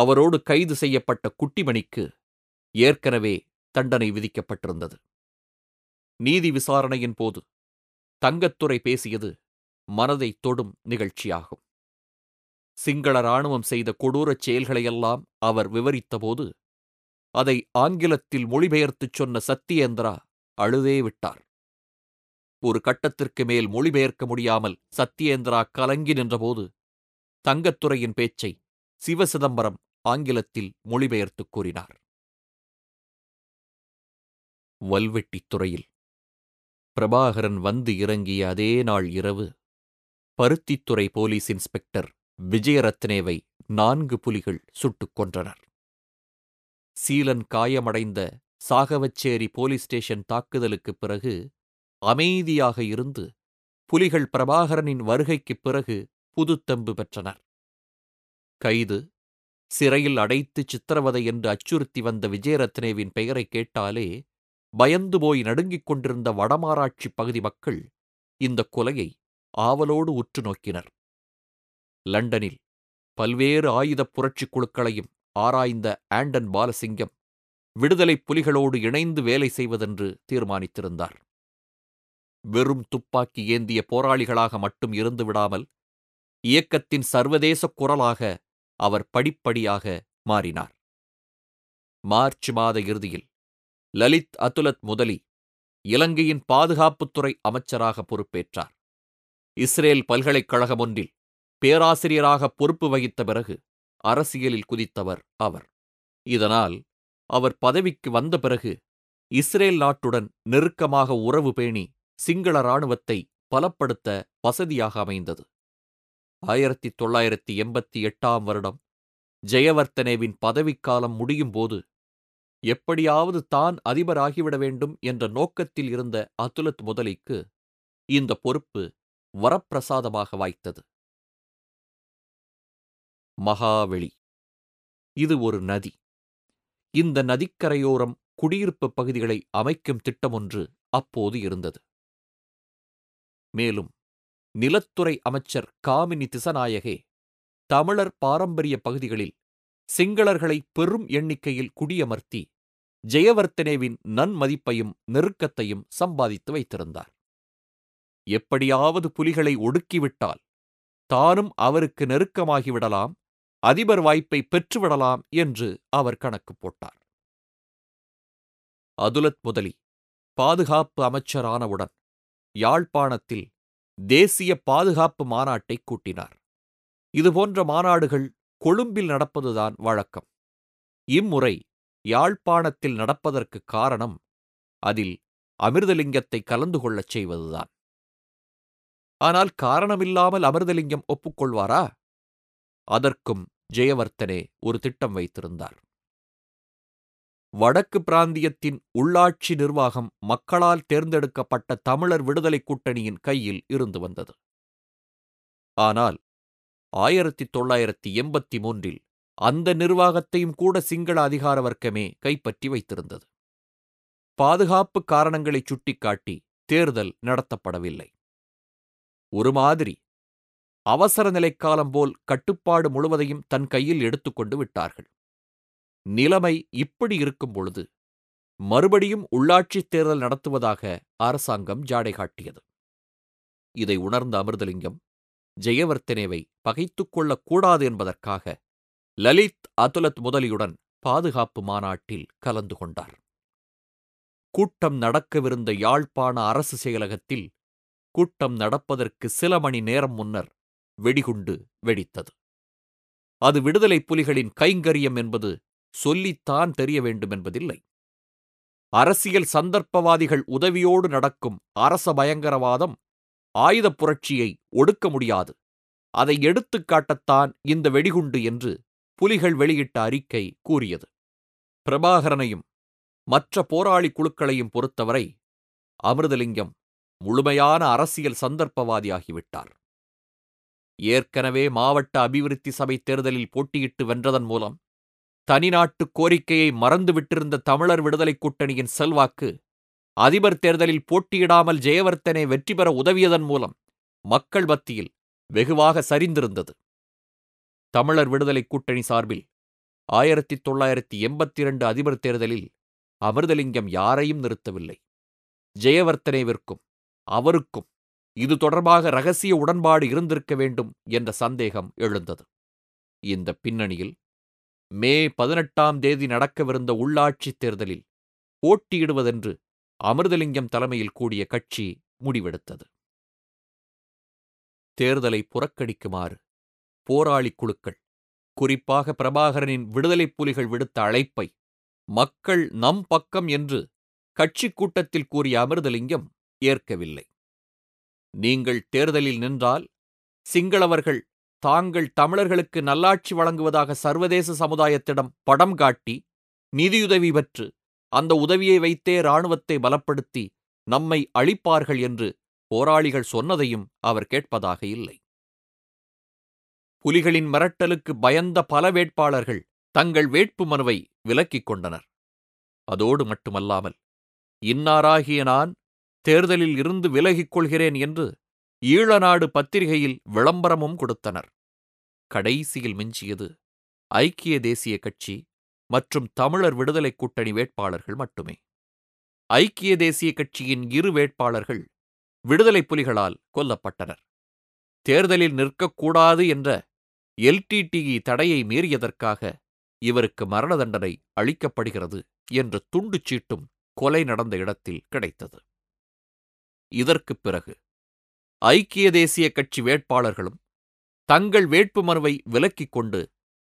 அவரோடு கைது செய்யப்பட்ட குட்டிமணிக்கு ஏற்கனவே தண்டனை விதிக்கப்பட்டிருந்தது. நீதி விசாரணையின் போது தங்கத்துறை பேசியது மனதை தொடும் நிகழ்ச்சியாகும். சிங்கள இராணுவம் செய்த கொடூரச் செயல்களையெல்லாம் அவர் விவரித்தபோது அதை ஆங்கிலத்தில் மொழிபெயர்த்துச் சொன்ன சத்யேந்திரா அழுதே விட்டார். ஒரு கட்டத்திற்கு மேல் மொழிபெயர்க்க முடியாமல் சத்யேந்திரா கலங்கி நின்றபோது தங்கத்துறையின் பேச்சை சிவசிதம்பரம் ஆங்கிலத்தில் மொழிபெயர்த்துக் கூறினார். வல்வெட்டித்துறையில் பிரபாகரன் வந்து இறங்கிய அதே நாள் இரவு பருத்தித்துறை போலீஸ் இன்ஸ்பெக்டர் விஜயரத்னேவை 4 புலிகள் சுட்டுக் கொன்றனர். சீலன் காயமடைந்த சாகவச்சேரி போலீஸ் ஸ்டேஷன் தாக்குதலுக்குப் பிறகு அமைதியாக இருந்து புலிகள் பிரபாகரனின் வருகைக்குப் பிறகு புதுத்தெம்பு பெற்றனர். கைது, சிறையில் அடைத்து சித்திரவதை என்று அச்சுறுத்தி வந்த விஜயரத்னேவின் பெயரை கேட்டாலே பயந்து போய் நடுங்கிக் கொண்டிருந்த வடமாராட்சி பகுதி மக்கள் இந்த கொலையை ஆவலோடு உற்று நோக்கினர். லண்டனில் பல்வேறு ஆயுதப் புரட்சி குழுக்களையும் ஆராய்ந்த ஆண்டன் பாலசிங்கம் விடுதலைப் புலிகளோடு இணைந்து வேலை செய்வதென்று தீர்மானித்திருந்தார். வெறும் துப்பாக்கி ஏந்திய போராளிகளாக மட்டும் இருந்துவிடாமல் இயக்கத்தின் சர்வதேச குரலாக அவர் படிப்படியாக மாறினார். மார்ச் இறுதியில் லலித் அதுலத்முதலி இலங்கையின் பாதுகாப்புத்துறை அமைச்சராக பொறுப்பேற்றார். இஸ்ரேல் பல்கலைக்கழகம் ஒன்றில் பேராசிரியராக பொறுப்பு வகித்த பிறகு அரசியலில் குதித்தவர் அவர். இதனால் அவர் பதவிக்கு வந்த பிறகு இஸ்ரேல் நாட்டுடன் நெருக்கமாக உறவு பேணி சிங்கள இராணுவத்தை பலப்படுத்த வசதியாக அமைந்தது. 1988 ஜெயவர்த்தனேவின் பதவிக்காலம் முடியும் போது எப்படியாவது தான் அதிபராகிவிட வேண்டும் என்ற நோக்கத்தில் இருந்த அதுலத்முதலிக்கு இந்த பொறுப்பு வரப்பிரசாதமாக வாய்த்தது. மகாவெளி. இது ஒரு நதி. இந்த நதிக்கரையோரம் குடியிருப்பு பகுதிகளை அமைக்கும் திட்டமொன்று அப்போது இருந்தது. மேலும் நிலத்துறை அமைச்சர் காமினி திசநாயகே தமிழர் பாரம்பரிய பகுதிகளில் சிங்களர்களை பெரும் எண்ணிக்கையில் குடியமர்த்தி ஜெயவர்த்தனேவின் நன்மதிப்பையும் நெருக்கத்தையும் சம்பாதித்து வைத்திருந்தார். எப்படியாவது புலிகளை ஒடுக்கிவிட்டால் தானும் அவருக்கு நெருக்கமாகிவிடலாம், அதிபர் வாய்ப்பை பெற்றுவிடலாம் என்று அவர் கணக்கு போட்டார். அதுலத்முதலி பாதுகாப்பு அமைச்சரானவுடன் யாழ்ப்பாணத்தில் தேசிய பாதுகாப்பு மாநாட்டை கூட்டினார். இதுபோன்ற மாநாடுகள் கொழும்பில் நடப்பதுதான் வழக்கம். இம்முறை யாழ்ப்பாணத்தில் நடப்பதற்கு காரணம் அதில் அமிர்தலிங்கத்தை கலந்து கொள்ளச் செய்வதுதான். ஆனால் காரணமில்லாமல் அமிர்தலிங்கம் ஒப்புக்கொள்வாரா? அதற்கும் ஜெயவர்த்தனே ஒரு திட்டம் வைத்திருந்தார். வடக்கு பிராந்தியத்தின் உள்ளாட்சி நிர்வாகம் மக்களால் தேர்ந்தெடுக்கப்பட்ட தமிழர் விடுதலைக் கூட்டணியின் கையில் இருந்து வந்தது. ஆனால் 1983 அந்த நிர்வாகத்தையும் கூட சிங்கள அதிகார வர்க்கமே கைப்பற்றி வைத்திருந்தது. பாதுகாப்பு காரணங்களை சுட்டிக்காட்டி தேர்தல் நடத்தப்படவில்லை. ஒரு மாதிரி அவசர நிலைக்காலம் போல் கட்டுப்பாடு முழுவதையும் தன் கையில் எடுத்துக்கொண்டு விட்டார்கள். நிலைமை இப்படி இருக்கும் பொழுது மறுபடியும் உள்ளாட்சித் தேர்தல் நடத்துவதாக அரசாங்கம் ஜாடை காட்டியது. இதை உணர்ந்த அமிர்தலிங்கம் ஜெயவர்த்தனேவை பகைத்துக் கொள்ளக்கூடாது என்பதற்காக லலித் அதுலத்முதலியுடன் பாதுகாப்பு மாநாட்டில் கலந்து கொண்டார். கூட்டம் நடக்கவிருந்த யாழ்ப்பாண அரசு செயலகத்தில் கூட்டம் நடப்பதற்கு சில மணி நேரம் முன்னர் வெடிகுண்டு வெடித்தது. அது விடுதலை புலிகளின் கைங்கரியம் என்பது சொல்லித்தான் தெரிய வேண்டும் என்பதில்லை. அரசியல் சந்தர்ப்பவாதிகள் உதவியோடு நடக்கும் அரச பயங்கரவாதம் ஆயுதப் புரட்சியை ஒடுக்க முடியாது, அதை எடுத்துக்காட்டத்தான் இந்த வெடிகுண்டு என்று புலிகள் வெளியிட்ட அறிக்கை கூறியது. பிரபாகரனையும் மற்ற போராளி குழுக்களையும் பொறுத்தவரை அமிர்தலிங்கம் முழுமையான அரசியல் சந்தர்ப்பவாதியாகிவிட்டார். ஏற்கனவே மாவட்ட அபிவிருத்தி சபை தேர்தலில் போட்டியிட்டு வென்றதன் மூலம் தனிநாட்டு கோரிக்கையை மறந்துவிட்டிருந்த தமிழர் விடுதலைக் கூட்டணியின் செல்வாக்கு அதிபர் தேர்தலில் போட்டியிடாமல் ஜெயவர்த்தனை வெற்றி பெற உதவியதன் மூலம் மக்கள் மத்தியில் வெகுவாக சரிந்திருந்தது. தமிழர் விடுதலைக் கூட்டணி சார்பில் 1982 அதிபர் தேர்தலில் அமிர்தலிங்கம் யாரையும் நிறுத்தவில்லை. ஜெயவர்த்தனைவிற்கும் அவருக்கும் இது தொடர்பாக ரகசிய உடன்பாடு இருந்திருக்க வேண்டும் என்ற சந்தேகம் எழுந்தது. இந்த பின்னணியில் மே 18 நடக்கவிருந்த உள்ளாட்சித் தேர்தலில் போட்டியிடுவதென்று அமிர்தலிங்கம் தலைமையில் கூடிய கட்சி முடிவெடுத்தது. தேர்தலை புறக்கணிக்குமாறு போராளி குழுக்கள், குறிப்பாக பிரபாகரனின் விடுதலைப் புலிகள் விடுத்த அழைப்பை மக்கள் நம் பக்கம் என்று கட்சி கூட்டத்தில் கூறிய அமிர்தலிங்கம் ஏற்கவில்லை. நீங்கள் தேர்தலில் நின்றால் சிங்களவர்கள் தாங்கள் தமிழர்களுக்கு நல்லாட்சி வழங்குவதாக சர்வதேச சமுதாயத்திடம் படம் காட்டி நிதியுதவி பெற்று அந்த உதவியை வைத்தே இராணுவத்தை பலப்படுத்தி நம்மை அழிப்பார்கள் என்று போராளிகள் சொன்னதையும் அவர் கேட்பதாக இல்லை. புலிகளின் மிரட்டலுக்கு பயந்த பல வேட்பாளர்கள் தங்கள் வேட்பு மனுவை விலக்கிக் கொண்டனர். அதோடு மட்டுமல்லாமல் இன்னாராகிய நான் தேர்தலில் இருந்து விலகிக் கொள்கிறேன் என்று ஈழநாடு பத்திரிகையில் விளம்பரமும் கொடுத்தனர். கடைசியில் மிஞ்சியது ஐக்கிய தேசிய கட்சி மற்றும் தமிழர் விடுதலைக் கூட்டணி வேட்பாளர்கள் மட்டுமே. ஐக்கிய தேசிய கட்சியின் 2 வேட்பாளர்கள் விடுதலைப் புலிகளால் கொல்லப்பட்டனர். தேர்தலில் நிற்கக்கூடாது என்ற LTTE தடையை மீறியதற்காக இவருக்கு மரண தண்டனை அளிக்கப்படுகிறது என்ற துண்டுச்சீட்டும் கொலை நடந்த இடத்தில் கிடைத்தது. இதற்குப் பிறகு ஐக்கிய தேசிய கட்சி வேட்பாளர்களும் தங்கள் வேட்பு மனுவை விலக்கிக் கொண்டு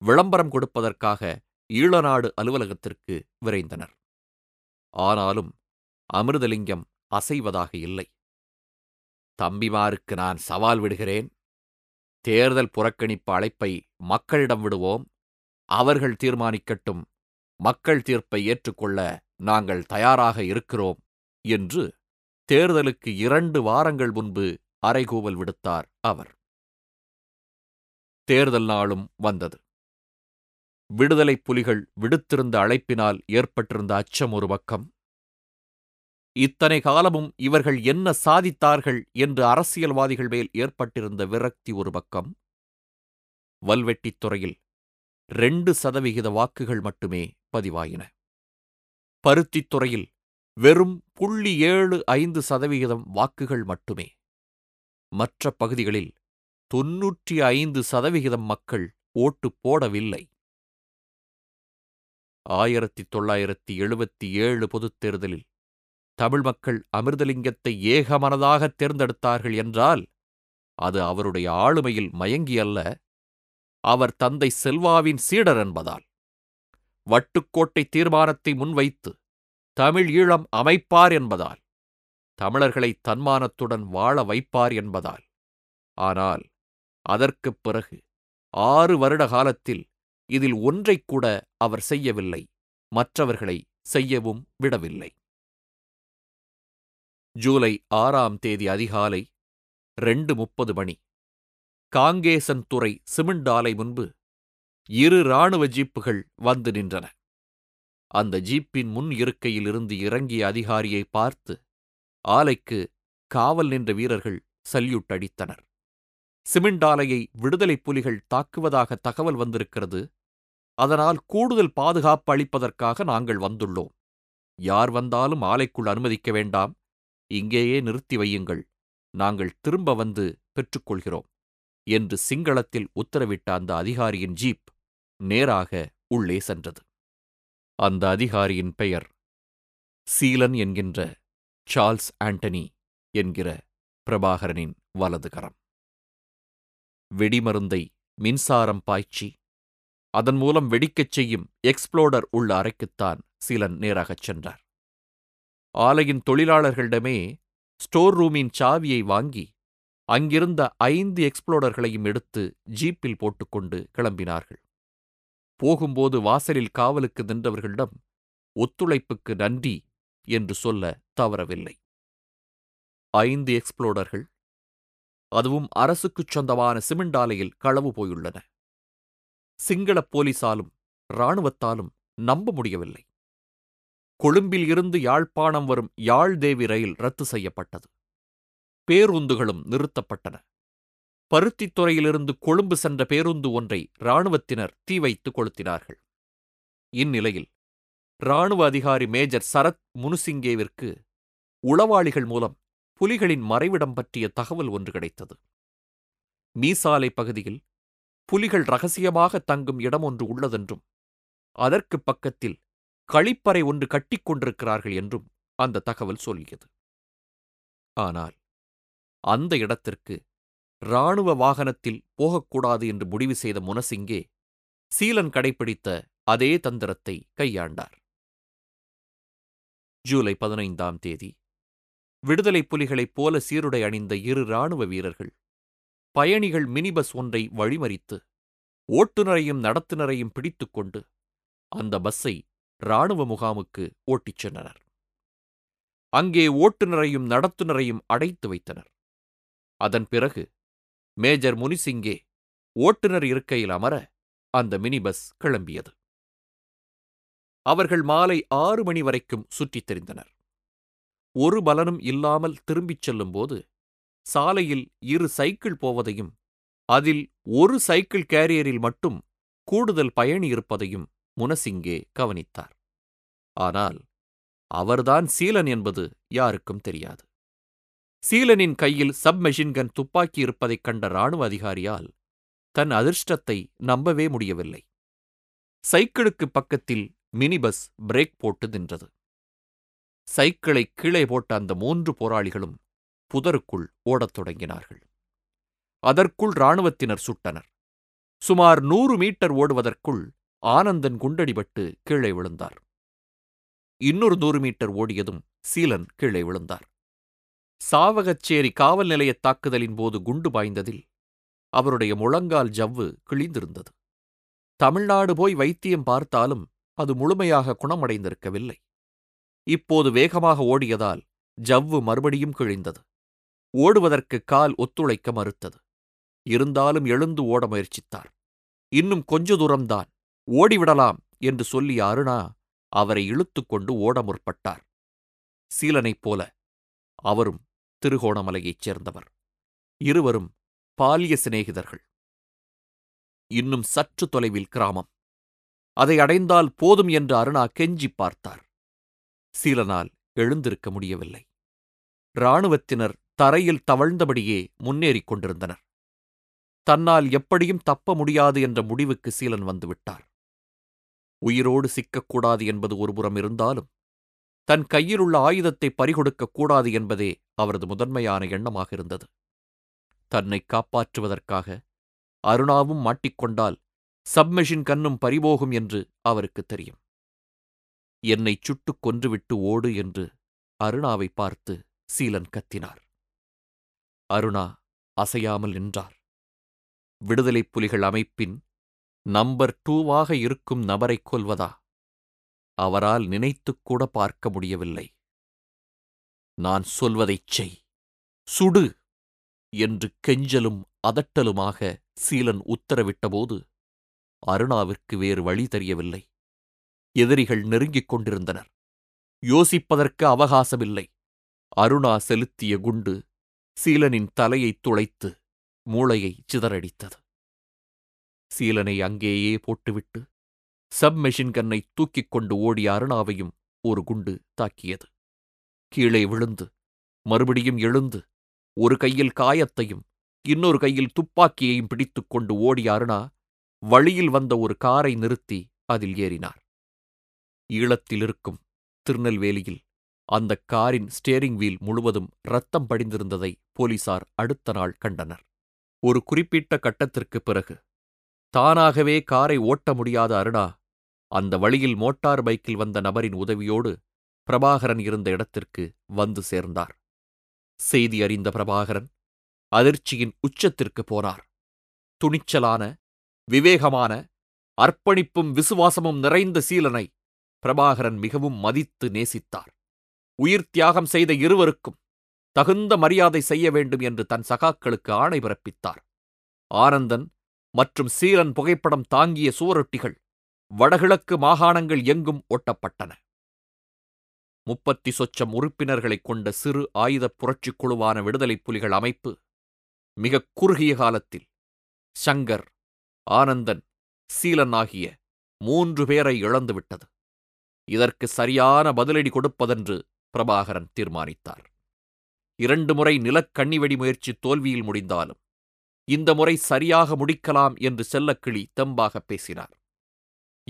விளம்பரம் கொடுப்பதற்காக ஈழநாடு அலுவலகத்திற்கு விரைந்தனர். ஆனாலும் அமிர்தலிங்கம் அசைவதாக இல்லை. தம்பிமாருக்கு நான் சவால் விடுகிறேன். தேர்தல் புறக்கணிப்பு அழைப்பை மக்களிடம் விடுவோம், அவர்கள் தீர்மானிக்கட்டும், மக்கள் தீர்ப்பை ஏற்றுக்கொள்ள நாங்கள் தயாராக இருக்கிறோம் என்று தேர்தலுக்கு 2 வாரங்கள் முன்பு அறைகூவல் விடுத்தார் அவர். தேர்தல் நாளும் வந்தது. விடுதலைப் புலிகள் விடுத்திருந்த அழைப்பினால் ஏற்பட்டிருந்த அச்சம் ஒரு பக்கம், இத்தனை காலமும் இவர்கள் என்ன சாதித்தார்கள் என்று அரசியல்வாதிகள் மேல் ஏற்பட்டிருந்த விரக்தி ஒரு பக்கம், வல்வெட்டித் துறையில் 2% வாக்குகள் மட்டுமே பதிவாயின. பருத்தித் துறையில் வெறும் 0.75% வாக்குகள் மட்டுமே. மற்ற பகுதிகளில் 95% மக்கள் ஓட்டு போடவில்லை. 1977 பொதுத் தேர்தலில் தமிழ் மக்கள் அமிர்தலிங்கத்தை ஏகமனதாக தேர்ந்தெடுத்தார்கள் என்றால் அது அவருடைய ஆளுமையில் மயங்கியல்ல, அவர் தந்தை செல்வாவின் சீடர் என்பதால். வட்டுக்கோட்டை தீர்மானத்தை முன்வைத்து தமிழ் ஈழம் அமைப்பார் என்பதால், தமிழர்களை தன்மானத்துடன் வாழ வைப்பார் என்பதால். ஆனால் அதற்குப் பிறகு 6 வருட காலத்தில் இதில் ஒன்றைக்கூட அவர் செய்யவில்லை, மற்றவர்களை செய்யவும் விடவில்லை. ஜூலை 6 அதிகாலை 2:30 காங்கேசன் துறை சிமெண்ட் ஆலை முன்பு 2 இராணுவ ஜீப்புகள் வந்து நின்றன. அந்த ஜீப்பின் முன் இருக்கையில் இருந்து இறங்கிய அதிகாரியை பார்த்து ஆலைக்கு காவல் நின்ற வீரர்கள் சல்யூட் அடித்தனர். சிமெண்ட் ஆலையை விடுதலைப் புலிகள் தாக்குவதாக தகவல் வந்திருக்கிறது, அதனால் கூடுதல் பாதுகாப்பு அளிப்பதற்காக நாங்கள் வந்துள்ளோம், யார் வந்தாலும் ஆலைக்குள் அனுமதிக்க வேண்டாம், இங்கேயே நிறுத்தி வையுங்கள், நாங்கள் திரும்ப வந்து பெற்றுக்கொள்கிறோம் என்று சிங்களத்தில் உத்தரவிட்ட அந்த அதிகாரியின் ஜீப் நேராக உள்ளே சென்றது. அந்த அதிகாரியின் பெயர் சீலன் என்கின்ற சார்ல்ஸ் ஆண்டனி என்கிற பிரபாகரனின் வலதுகரம். வெடிமருந்தை மின்சாரம் பாய்ச்சி அதன் மூலம் வெடிக்கச் செய்யும் எக்ஸ்ப்ளோடர் உள்ள அறைக்குத்தான் சீலன் நேராகச் சென்றார். ஆலையின் தொழிலாளர்களிடமே ஸ்டோர் ரூமின் சாவியை வாங்கி அங்கிருந்த 5 எக்ஸ்ப்ளோடர்களையும் எடுத்து ஜீப்பில் போட்டுக்கொண்டு கிளம்பினார்கள். போகும்போது வாசலில் காவலுக்கு நின்றவர்களிடம் ஒத்துழைப்புக்கு நன்றி என்று சொல்ல தவறவில்லை. 5 எக்ஸ்ப்ளோடர்கள், அதுவும் அரசுக்குச் சொந்தமான சிமெண்டாலையில் களவு போயுள்ளன. சிங்கள போலீசாலும் இராணுவத்தாலும் நம்ப முடியவில்லை. கொழும்பில் இருந்து யாழ்ப்பாணம் வரும் யாழ்தேவி ரயில் ரத்து செய்யப்பட்டது. பேருந்துகளும் நிறுத்தப்பட்டன. பருத்தித்துறையிலிருந்து கொழும்பு சென்ற பேருந்து ஒன்றை இராணுவத்தினர் தீ வைத்து கொளுத்தினார்கள். இந்நிலையில் இராணுவ அதிகாரி மேஜர் சரத் முனசிங்கேவிற்கு உளவாளிகள் மூலம் புலிகளின் மறைவிடம் பற்றிய தகவல் ஒன்று கிடைத்தது. மீசாலை பகுதியில் புலிகள் ரகசியமாக தங்கும் இடம் ஒன்று உள்ளதென்றும் அதற்கு பக்கத்தில் கழிப்பறை ஒன்று கட்டிக்கொண்டிருக்கிறார்கள் என்றும் அந்த தகவல் சொல்லியது. ஆனால் அந்த இடத்திற்கு இராணுவ வாகனத்தில் போகக்கூடாது என்று முடிவு செய்த முனசிங்கே சீலன் கடைப்பிடித்த அதே தந்திரத்தை கையாண்டார். ஜூலை 15 விடுதலை புலிகளைப் போல சீருடை அணிந்த 2 இராணுவ வீரர்கள் பயணிகள் மினிபஸ் ஒன்றை வழிமறித்து ஓட்டுநரையும் நடத்துனரையும் பிடித்துக்கொண்டு அந்த பஸ்ஸை இராணுவ முகாமுக்கு ஓட்டிச் சென்றனர். அங்கே ஓட்டுநரையும் நடத்துனரையும் அடைத்து வைத்தனர். அதன் பிறகு மேஜர் முனசிங்கே ஓட்டுநர் இருக்கையில் அமர அந்த மினிபஸ் கிளம்பியது. அவர்கள் மாலை 6 மணி வரைக்கும் சுற்றித் திரிந்தனர். ஒரு பலனும் இல்லாமல் திரும்பிச் செல்லும்போது சாலையில் 2 சைக்கிள் போவதையும் அதில் ஒரு சைக்கிள் கேரியரில் மட்டும் கூடுதல் பயணி இருப்பதையும் முனசிங்கே கவனித்தார். ஆனால் அவர்தான் சீலன் என்பது யாருக்கும் தெரியாது. சீலனின் கையில் சப்மெஷின்கன் துப்பாக்கி இருப்பதைக் கண்ட இராணுவ அதிகாரியால் தன் அதிர்ஷ்டத்தை நம்பவே முடியவில்லை. சைக்கிளுக்கு பக்கத்தில் மினிபஸ் பிரேக் போட்டு நின்றது. சைக்கிளை கீழே போட்ட அந்த 3 போராளிகளும் புதருக்குள் ஓடத் தொடங்கினார்கள். அதற்குள் இராணுவத்தினர் சுட்டனர். சுமார் 100 மீட்டர் ஓடுவதற்குள் ஆனந்தன் குண்டடிபட்டு கீழே விழுந்தார். இன்னொரு 100 மீட்டர் ஓடியதும் சீலன் கீழே விழுந்தார். சாவகச்சேரி காவல் நிலைய தாக்குதலின் போது குண்டு பாய்ந்ததில் அவருடைய முழங்கால் ஜவ்வு கிழிந்திருந்தது. தமிழ்நாடு போய் வைத்தியம் பார்த்தாலும் அது முழுமையாக குணமடைந்திருக்கவில்லை. இப்போது வேகமாக ஓடியதால் ஜவ்வு மறுபடியும் கிழிந்தது. ஓடுவதற்கு கால் ஒத்துழைக்க மறுத்தது. இருந்தாலும் எழுந்து ஓட முயற்சித்தார். இன்னும் கொஞ்ச தூரம்தான், ஓடிவிடலாம் என்று சொல்லிய அருணா அவரை இழுத்துக்கொண்டு ஓட முற்பட்டார். சீலனைப் போல அவரும் திருகோணமலையைச் சேர்ந்தவர். இருவரும் பாலிய சிநேகிதர்கள். இன்னும் சற்று தொலைவில் கிராமம், அதை அடைந்தால் போதும் என்று அருணா கெஞ்சி பார்த்தார். சீலனால் எழுந்திருக்க முடியவில்லை. இராணுவத்தினர் தரையில் தவழ்ந்தபடியே முன்னேறிக் கொண்டிருந்தனர். தன்னால் எப்படியும் தப்ப முடியாது என்ற முடிவுக்கு சீலன் வந்துவிட்டார். உயிரோடு சிக்கக்கூடாது என்பது ஒருபுறம் இருந்தாலும் தன் கையிலுள்ள ஆயுதத்தை பறிகொடுக்கக் கூடாது என்பதே அவரது முதன்மையான எண்ணமாக இருந்தது. தன்னை காப்பாற்றுவதற்காக அருணாவும் மாட்டிக்கொண்டால் சப்மெஷின் கன்னும் பறிபோகும் என்று அவருக்கு தெரியும். என்னை சுட்டுக் கொன்றுவிட்டு ஓடு என்று அருணாவை பார்த்து சீலன் கத்தினார். அருணா அசையாமல் நின்றார். விடுதலை புலிகள் அமைப்பின் நம்பர் 2வாக இருக்கும் நபரைக் கொல்வதா? அவரால் நினைத்துக்கூட பார்க்க முடியவில்லை. நான் சொல்வதைச் செய், சுடு என்று கெஞ்சலும் அதட்டலுமாக சீலன் உத்தரவிட்டபோது அருணாவிற்கு வேறு வழி தெரியவில்லை. எதிரிகள் நெருங்கிக் கொண்டிருந்தனர். யோசிப்பதற்கு அவகாசமில்லை. அருணா செலுத்திய குண்டு சீலனின் தலையைத் துளைத்து மூளையை சிதறடித்தது. சீலனை அங்கேயே போட்டுவிட்டு சப்மெஷின் கன்னை தூக்கிக் கொண்டு ஓடிய அருணாவையும் ஒரு குண்டு தாக்கியது. கீழே விழுந்து மறுபடியும் எழுந்து ஒரு கையில் காயத்தையும் இன்னொரு கையில் துப்பாக்கியையும் பிடித்துக்கொண்டு ஓடிய அருணா வழியில் வந்த ஒரு காரை நிறுத்தி அதில் ஏறினார். ஈழத்திலிருக்கும் திருநெல்வேலியில் அந்தக் காரின் ஸ்டேரிங் வீல் முழுவதும் இரத்தம் படிந்திருந்ததை போலீசார் அடுத்த நாள் கண்டனர். ஒரு குறிப்பிட்ட கட்டத்திற்குப் பிறகு தானாகவே காரை ஓட்ட முடியாத அருணா அந்த வழியில் மோட்டார் பைக்கில் வந்த நபரின் உதவியோடு பிரபாகரன் இருந்த இடத்திற்கு வந்து சேர்ந்தார். செய்தி அறிந்த பிரபாகரன் அதிர்ச்சியின் உச்சத்திற்கு போனார். துணிச்சலான, விவேகமான, அர்ப்பணிப்பும் விசுவாசமும் நிறைந்த சீலனை பிரபாகரன் மிகவும் மதித்து நேசித்தார். உயிர் தியாகம் செய்த இருவருக்கும் தகுந்த மரியாதை செய்ய வேண்டும் என்று தன் சகாக்களுக்கு ஆணை பிறப்பித்தார். ஆனந்தன் மற்றும் சீலன் புகைப்படம் தாங்கிய சுவரொட்டிகள் வடகிழக்கு மாகாணங்கள் எங்கும் ஒட்டப்பட்டன. 30 சொச்சம் உறுப்பினர்களைக் கொண்ட சிறு ஆயுதப் புரட்சிக் குழுவான விடுதலைப் புலிகள் அமைப்பு மிக குறுகிய காலத்தில் ஷங்கர், ஆனந்தன், சீலன் ஆகிய 3 பேரை இழந்துவிட்டது. இதற்கு சரியான பதிலடி கொடுப்பதென்று பிரபாகரன் தீர்மானித்தார். 2 முறை நிலக்கண்ணிவெடி முயற்சி தோல்வியில் முடிந்தாலும் இந்த முறை சரியாக முடிக்கலாம் என்று செல்லக்கிளி தெம்பாக பேசினார்.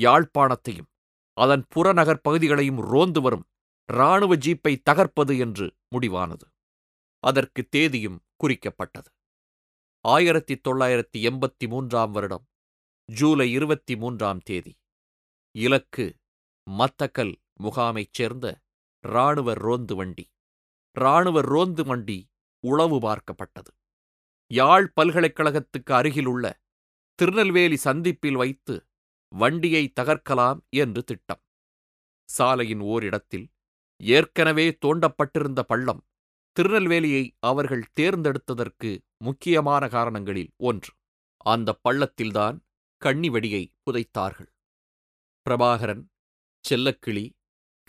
யாழ்ப்பாணத்தையும் அதன் புறநகர் பகுதிகளையும் ரோந்து வரும் இராணுவ ஜீப்பை தகர்ப்பது என்று முடிவானது. அதற்கு தேதியும் குறிக்கப்பட்டது. 1983 ஜூலை 23 இலக்கு மத்தக்கல் முகாமைச் சேர்ந்த இராணுவ ரோந்து வண்டி. இராணுவ ரோந்து வண்டி உளவு பார்க்கப்பட்டது. யாழ் பல்கலைக்கழகத்துக்கு அருகிலுள்ள திருநெல்வேலி சந்திப்பில் வைத்து வண்டியை தகர்க்கலாம் என்று திட்டம். சாலையின் ஓரிடத்தில் ஏற்கனவே தோண்டப்பட்டிருந்த பள்ளம் திருநெல்வேலியை அவர்கள் தேர்ந்தெடுத்ததற்கு முக்கியமான காரணங்களில் ஒன்று. அந்த பள்ளத்தில்தான் கண்ணிவெடியை புதைத்தார்கள். பிரபாகரன், செல்லக்கிளி,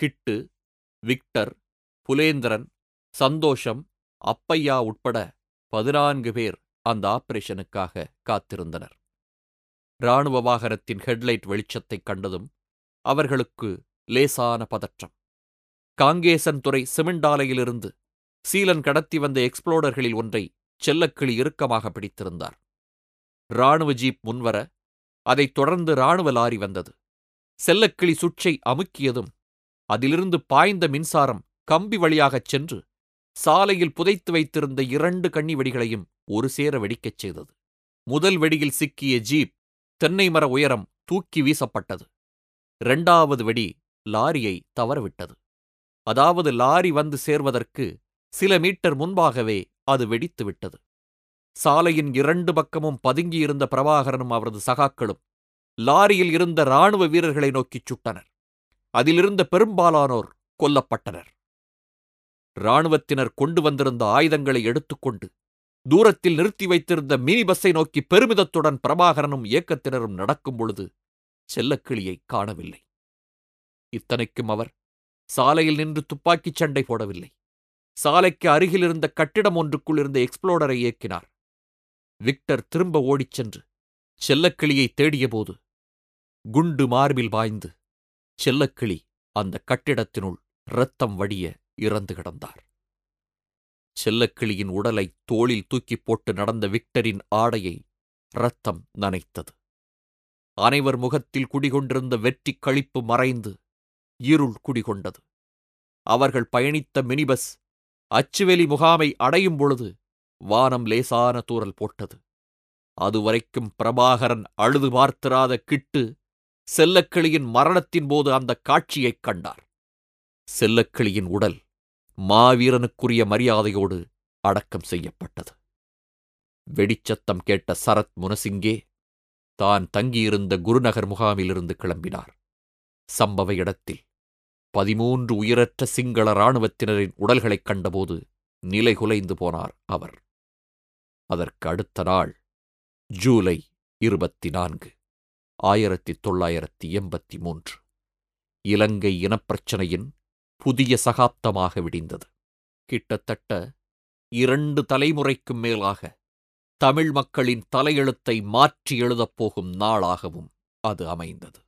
கிட்டு, விக்டர், புலேந்திரன், சந்தோஷம், அப்பையா உட்பட 14 பேர் அந்த ஆபரேஷனுக்காக காத்திருந்தனர். இராணுவ வாகனத்தின் ஹெட்லைட் வெளிச்சத்தைக் கண்டதும் அவர்களுக்கு லேசான பதற்றம். காங்கேசன் துறை சிமெண்டாலையிலிருந்து சீலன் கடத்தி வந்த எக்ஸ்ப்ளோடர்களில் ஒன்றை செல்லக்கிளி இறுக்கமாக பிடித்திருந்தார். இராணுவ ஜீப் முன்வர அதைத் தொடர்ந்து இராணுவ லாரி வந்தது. செல்லக்கிளி சுற்றை அமுக்கியதும் அதிலிருந்து பாய்ந்த மின்சாரம் கம்பி வழியாகச் சென்று சாலையில் புதைத்து வைத்திருந்த 2 கண்ணிவெடிகளையும் ஒரு சேர வெடிக்கச் செய்தது. முதல் வெடியில் சிக்கிய ஜீப் தென்னைமர உயரம் தூக்கி வீசப்பட்டது. 2வது வெடி லாரியை தவறவிட்டது. அதாவது லாரி வந்து சேர்வதற்கு சில மீட்டர் முன்பாகவே அது வெடித்துவிட்டது. சாலையின் 2 பக்கமும் பதுங்கியிருந்த பிரபாகரனும் அவரது சகாக்களும் லாரியில் இருந்த இராணுவ வீரர்களை நோக்கிச் சுட்டனர். அதிலிருந்த பெரும்பாலானோர் கொல்லப்பட்டனர். இராணுவத்தினர் கொண்டு வந்திருந்த ஆயுதங்களை எடுத்துக்கொண்டு தூரத்தில் நிறுத்தி வைத்திருந்த மினி பஸ்ஸை நோக்கி பெருமிதத்துடன் பிரபாகரனும் இயக்கத்தினரும் நடக்கும் பொழுது செல்லக்கிளியை காணவில்லை. இத்தனைக்கும் அவர் சாலையில் நின்று துப்பாக்கிச் சண்டை போடவில்லை. சாலைக்கு அருகிலிருந்த கட்டிடம் ஒன்றுக்குள் இருந்த எக்ஸ்ப்ளோடரை இயக்கினார். விக்டர் திரும்ப ஓடிச் சென்று செல்லக்கிளியை தேடியபோது குண்டு மார்பில் பாய்ந்து செல்லக்கிளி அந்த கட்டிடத்தினுள் இரத்தம் வடிய இறந்து கிடந்தார். செல்லக்கிளியின் உடலை தோளில் தூக்கிப் போட்டு நடந்த விக்டரின் ஆடையை இரத்தம் நனைத்தது. அனைவர் முகத்தில் குடிகொண்டிருந்த வெற்றி களிப்பு மறைந்து இருள் குடிகொண்டது. அவர்கள் பயணித்த மினிபஸ் அச்சுவெலி முகாமை அடையும் பொழுது வானம் லேசான தூறல் போட்டது. அதுவரைக்கும் பிரபாகரன் அழுது பார்த்திராத கிட்டு செல்லக்கிளியின் மரணத்தின் போது அந்த காட்சியைக் கண்டார். செல்லக்கிளியின் உடல் மாவீரனுக்குரிய மரியாதையோடு அடக்கம் செய்யப்பட்டது. வெடிச்சத்தம் கேட்ட சரத் முனசிங்கே தான் தங்கியிருந்த குருநகர் முகாமிலிருந்து கிளம்பினார். சம்பவ இடத்தில் 13 உயிரற்ற சிங்கள இராணுவத்தினரின் உடல்களைக் கண்டபோது நிலை குலைந்து போனார் அவர். அதற்கு அடுத்த நாள் ஜூலை 24 1983 இலங்கை இனப்பிரச்சினையின் புதிய சகாப்தமாக விடிந்தது. கிட்டத்தட்ட 2 தலைமுறைக்கும் மேலாக தமிழ் மக்களின் தலையெழுத்தை மாற்றி எழுதப்போகும் நாளாகவும் அது அமைந்தது.